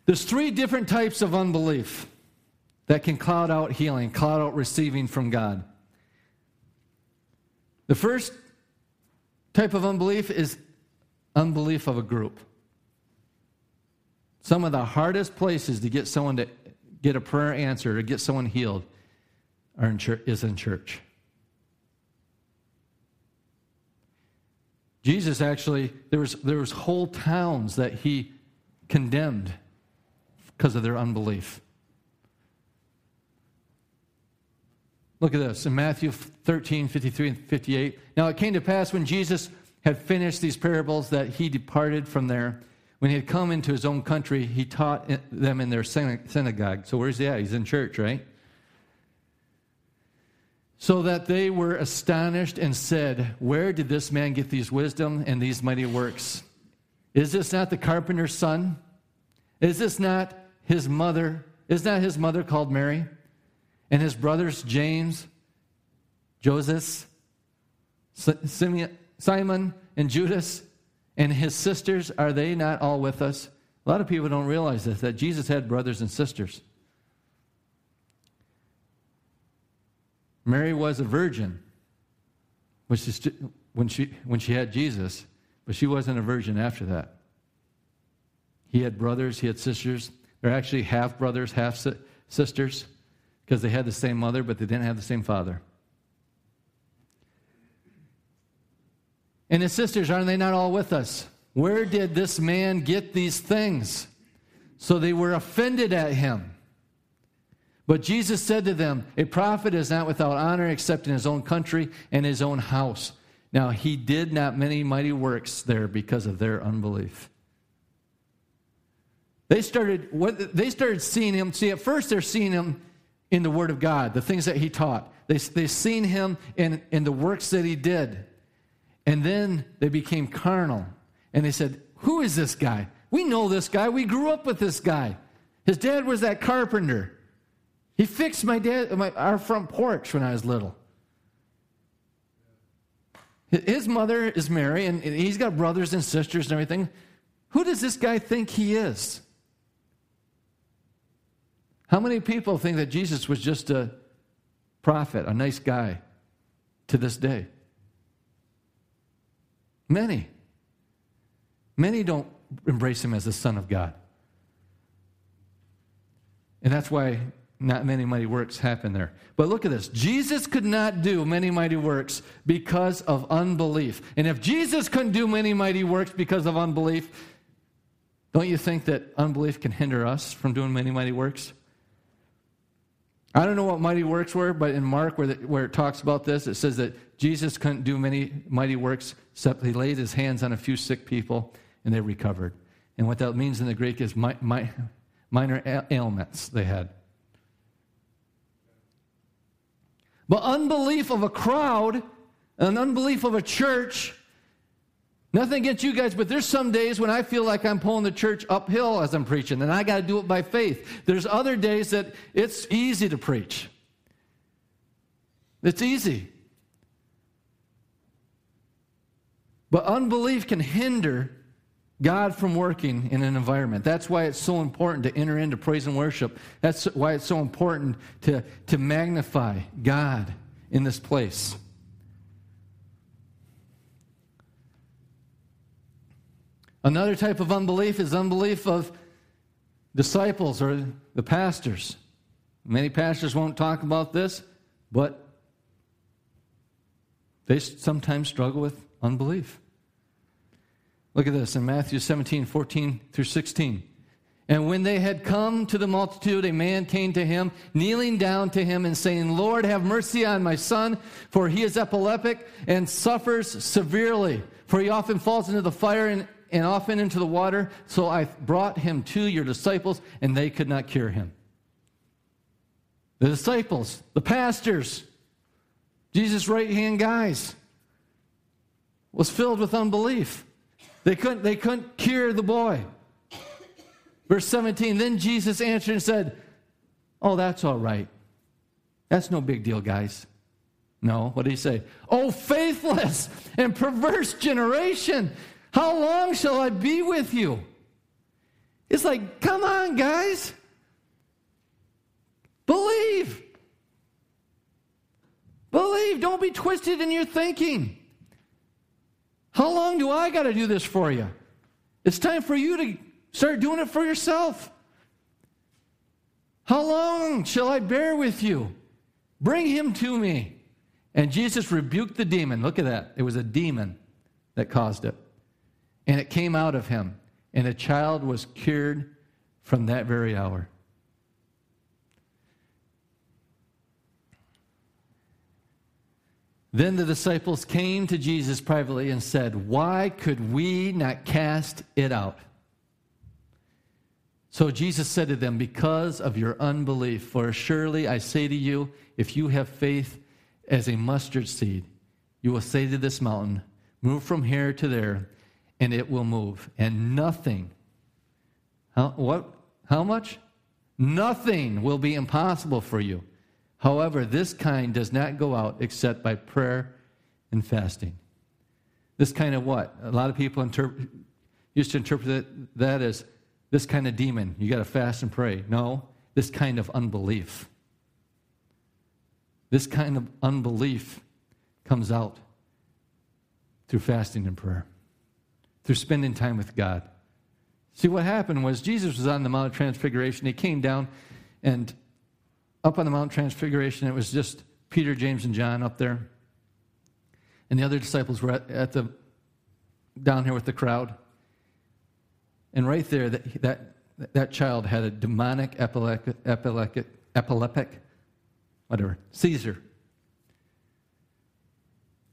There's three different types of unbelief that can cloud out healing, cloud out receiving from God. The first type of unbelief is unbelief of a group. Some of the hardest places to get someone to get a prayer answered or get someone healed are in church, is in church. Jesus actually, there was, there was whole towns that he condemned because of their unbelief. Look at this in Matthew thirteen, fifty-three and fifty-eight. "Now it came to pass when Jesus had finished these parables that he departed from there. When he had come into his own country, he taught them in their synagogue." So where's he at? He's in church, right? "So that they were astonished and said, where did this man get these wisdom and these mighty works? Is this not the carpenter's son? Is this not his mother? Is not his mother called Mary? And his brothers James, Joseph, Simon, and Judas, and his sisters, are they not all with us?" A lot of people don't realize this, that Jesus had brothers and sisters. Mary was a virgin which is when she when she had Jesus, but she wasn't a virgin after that. He had brothers, he had sisters. They're actually half brothers, half sisters, because they had the same mother, but they didn't have the same father. "And his sisters, aren't they not all with us? Where did this man get these things?" So they were offended at him. But Jesus said to them, "A prophet is not without honor except in his own country and his own house." Now he did not many mighty works there because of their unbelief. They started what they started seeing him. See, at first they're seeing him in the Word of God, the things that he taught. They they seen him in, in the works that he did. And then they became carnal. And they said, "Who is this guy? We know this guy. We grew up with this guy. His dad was that carpenter. He fixed my dad, my, our front porch when I was little. His mother is Mary, and he's got brothers and sisters and everything. Who does this guy think he is?" How many people think that Jesus was just a prophet, a nice guy, to this day? Many. Many don't embrace him as the Son of God. And that's why not many mighty works happen there. But look at this. Jesus could not do many mighty works because of unbelief. And if Jesus couldn't do many mighty works because of unbelief, don't you think that unbelief can hinder us from doing many mighty works? I don't know what mighty works were, but in Mark, where, the, where it talks about this, it says that Jesus couldn't do many mighty works except he laid his hands on a few sick people and they recovered. And what that means in the Greek is mi- mi- minor ailments they had. But unbelief of a crowd and unbelief of a church, nothing against you guys, but there's some days when I feel like I'm pulling the church uphill as I'm preaching, and I got to do it by faith. There's other days that it's easy to preach. It's easy. But unbelief can hinder God from working in an environment. That's why it's so important to enter into praise and worship. That's why it's so important to, to magnify God in this place. Another type of unbelief is unbelief of disciples or the pastors. Many pastors won't talk about this, but they sometimes struggle with unbelief. Look at this in Matthew seventeen, fourteen through sixteen. And when they had come to the multitude, a man came to him, kneeling down to him and saying, Lord, have mercy on my son, for he is epileptic and suffers severely. For he often falls into the fire and, and often into the water. So I brought him to your disciples, and they could not cure him. The disciples, the pastors, Jesus' right-hand guys, was filled with unbelief. They couldn't, they couldn't cure the boy. Verse seventeen, then Jesus answered and said, oh, that's all right. That's no big deal, guys. No, what did he say? Oh, faithless and perverse generation, how long shall I be with you? It's like, come on, guys. Believe. Believe. Don't be twisted in your thinking. How long do I got to do this for you? It's time for you to start doing it for yourself. How long shall I bear with you? Bring him to me. And Jesus rebuked the demon. Look at that. It was a demon that caused it. And it came out of him. And a child was cured from that very hour. Then the disciples came to Jesus privately and said, why could we not cast it out? So Jesus said to them, because of your unbelief, for surely I say to you, if you have faith as a mustard seed, you will say to this mountain, move from here to there, and it will move. And nothing, how, what, how much? Nothing will be impossible for you. However, this kind does not go out except by prayer and fasting. This kind of what? A lot of people interpret, used to interpret that as this kind of demon. You got to fast and pray. No, this kind of unbelief. This kind of unbelief comes out through fasting and prayer, through spending time with God. See, what happened was Jesus was on the Mount of Transfiguration. He came down and up on the Mount Transfiguration, it was just Peter, James, and John up there. And the other disciples were at, at the down here with the crowd. And right there, that that, that child had a demonic epileptic, epileptic, epileptic, whatever, seizure.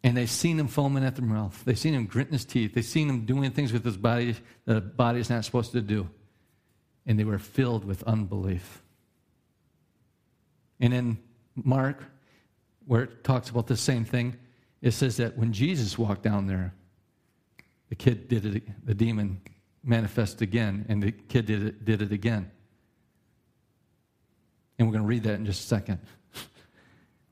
And they seen him foaming at the mouth. They seen him gritting his teeth. They seen him doing things with his body that a body is not supposed to do. And they were filled with unbelief. And in Mark, where it talks about the same thing, it says that when Jesus walked down there, the kid did it, the demon manifested again, and the kid did it, did it again. And we're going to read that in just a second.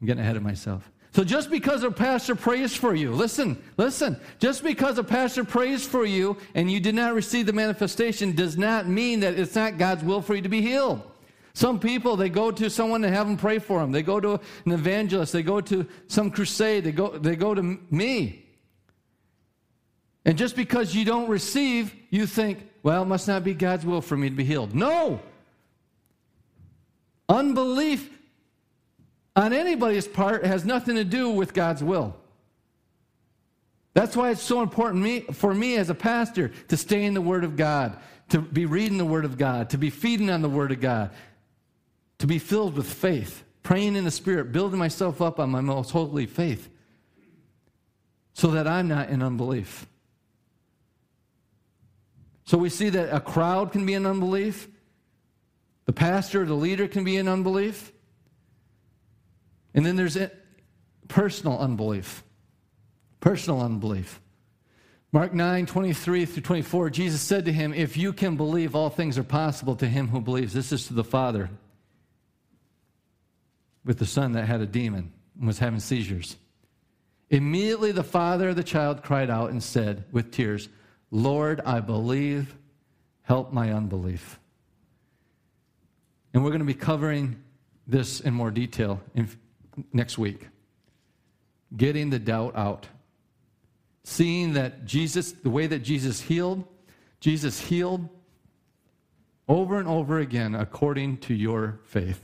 I'm getting ahead of myself. So just because a pastor prays for you, listen, listen, just because a pastor prays for you and you did not receive the manifestation does not mean that it's not God's will for you to be healed. Some people, they go to someone to have them pray for them. They go to an evangelist. They go to some crusade. They go, they go to me. And just because you don't receive, you think, well, it must not be God's will for me to be healed. No! Unbelief on anybody's part has nothing to do with God's will. That's why it's so important me, for me as a pastor to stay in the Word of God, to be reading the Word of God, to be feeding on the Word of God, to be filled with faith, praying in the Spirit, building myself up on my most holy faith so that I'm not in unbelief. So we see that a crowd can be in unbelief. The pastor, the leader can be in unbelief. And then there's personal unbelief. Personal unbelief. Mark nine, twenty-three through twenty-four, Jesus said to him, "If you can believe, all things are possible to him who believes." This is to the father with the son that had a demon and was having seizures. Immediately the father of the child cried out and said with tears, "Lord, I believe, help my unbelief." And we're going to be covering this in more detail in, next week. Getting the doubt out. Seeing that Jesus, the way that Jesus healed, Jesus healed over and over again according to your faith,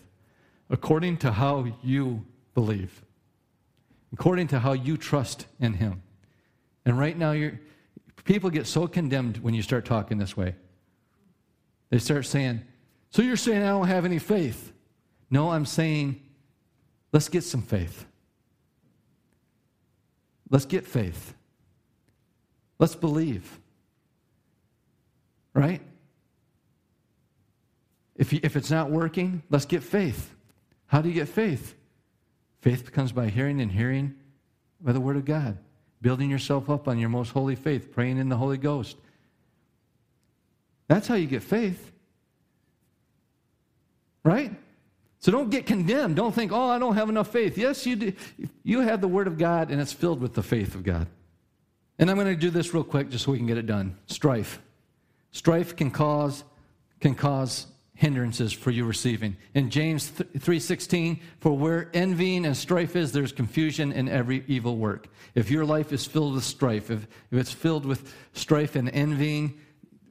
according to how you believe, according to how you trust in Him. And right now, you're, people get so condemned when you start talking this way. They start saying, "So you're saying I don't have any faith?" No, I'm saying, let's get some faith. Let's get faith. Let's believe. Right? If you, if it's not working, let's get faith. How do you get faith? Faith comes by hearing, and hearing by the Word of God. Building yourself up on your most holy faith, praying in the Holy Ghost. That's how you get faith. Right? So don't get condemned. Don't think, "Oh, I don't have enough faith." Yes, you do. You have the Word of God, and it's filled with the faith of God. And I'm going to do this real quick just so we can get it done. Strife. Strife can cause can cause hindrances for you receiving. In James three sixteen, "For where envying and strife is, there's confusion in every evil work." If your life is filled with strife, if, if it's filled with strife and envying,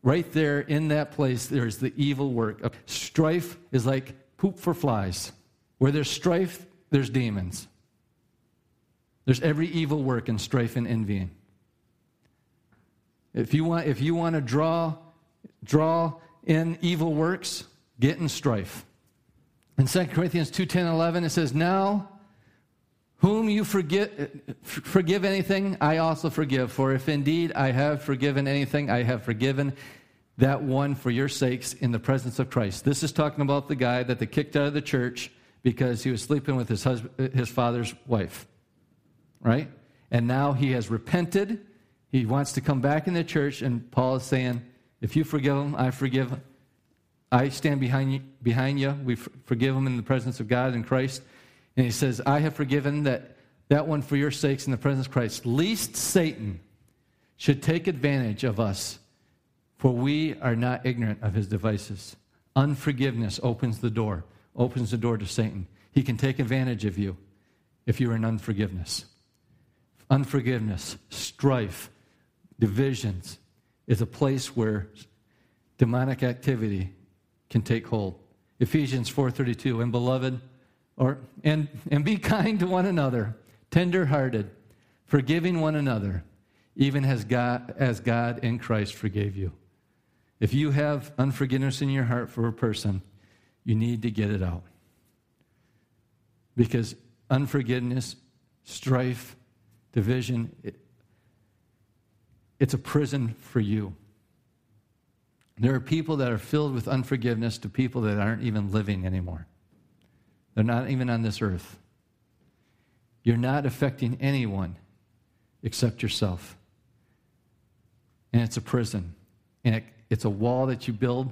right there in that place, there's the evil work. Strife is like poop for flies. Where there's strife, there's demons. There's every evil work in strife and envying. If you want, if you want to draw, draw in evil works, get in strife. In Second Corinthians two, ten, eleven, it says, "Now, whom you forget, forgive anything, I also forgive. For if indeed I have forgiven anything, I have forgiven that one for your sakes in the presence of Christ." This is talking about the guy that they kicked out of the church because he was sleeping with his husband, his father's wife, right? And now he has repented. He wants to come back in the church, and Paul is saying, if you forgive him, I forgive. I stand behind you. Behind you. We forgive him in the presence of God and Christ. And he says, "I have forgiven that, that one for your sakes in the presence of Christ." Least Satan should take advantage of us, for we are not ignorant of his devices. Unforgiveness opens the door, opens the door to Satan. He can take advantage of you if you're in unforgiveness. Unforgiveness, strife, divisions is a place where demonic activity can take hold. Ephesians four thirty-two, "And beloved, or and and be kind to one another, tender-hearted, forgiving one another, even as God as God in Christ forgave you." If you have unforgiveness in your heart for a person, you need to get it out. Because unforgiveness, strife, division, it, it's a prison for you. There are people that are filled with unforgiveness to people that aren't even living anymore. They're not even on this earth. You're not affecting anyone except yourself. And it's a prison. And it, it's a wall that you build,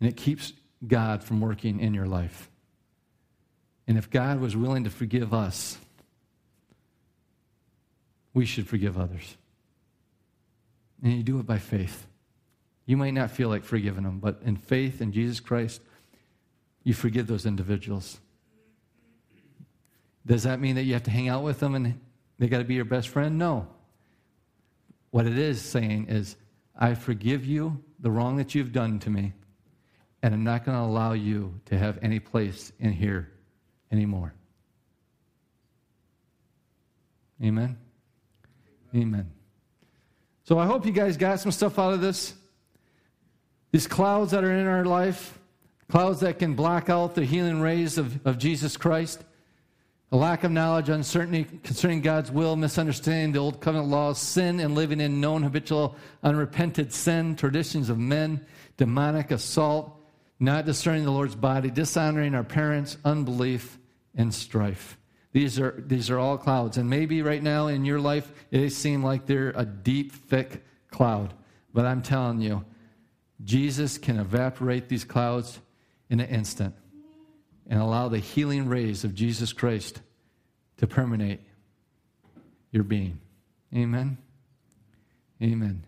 and it keeps God from working in your life. And if God was willing to forgive us, we should forgive others. And you do it by faith. You might not feel like forgiving them, but in faith in Jesus Christ, you forgive those individuals. Does that mean that you have to hang out with them and they got to be your best friend? No. What it is saying is, I forgive you the wrong that you've done to me, and I'm not going to allow you to have any place in here anymore. Amen? Amen? Amen. So I hope you guys got some stuff out of this. These clouds that are in our life, clouds that can block out the healing rays of, of Jesus Christ, a lack of knowledge, uncertainty concerning God's will, misunderstanding the old covenant laws, sin and living in known, habitual, unrepented sin, traditions of men, demonic assault, not discerning the Lord's body, dishonoring our parents, unbelief, and strife. These are these are all clouds. And maybe right now in your life, they seem like they're a deep, thick cloud. But I'm telling you, Jesus can evaporate these clouds in an instant and allow the healing rays of Jesus Christ to permeate your being. Amen? Amen.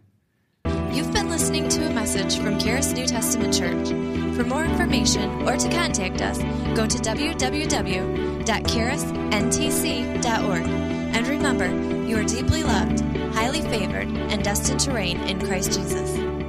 You've been listening to a message from Karis New Testament Church. For more information or to contact us, go to w w w dot karis n t c dot org. And remember, you are deeply loved, highly favored, and destined to reign in Christ Jesus.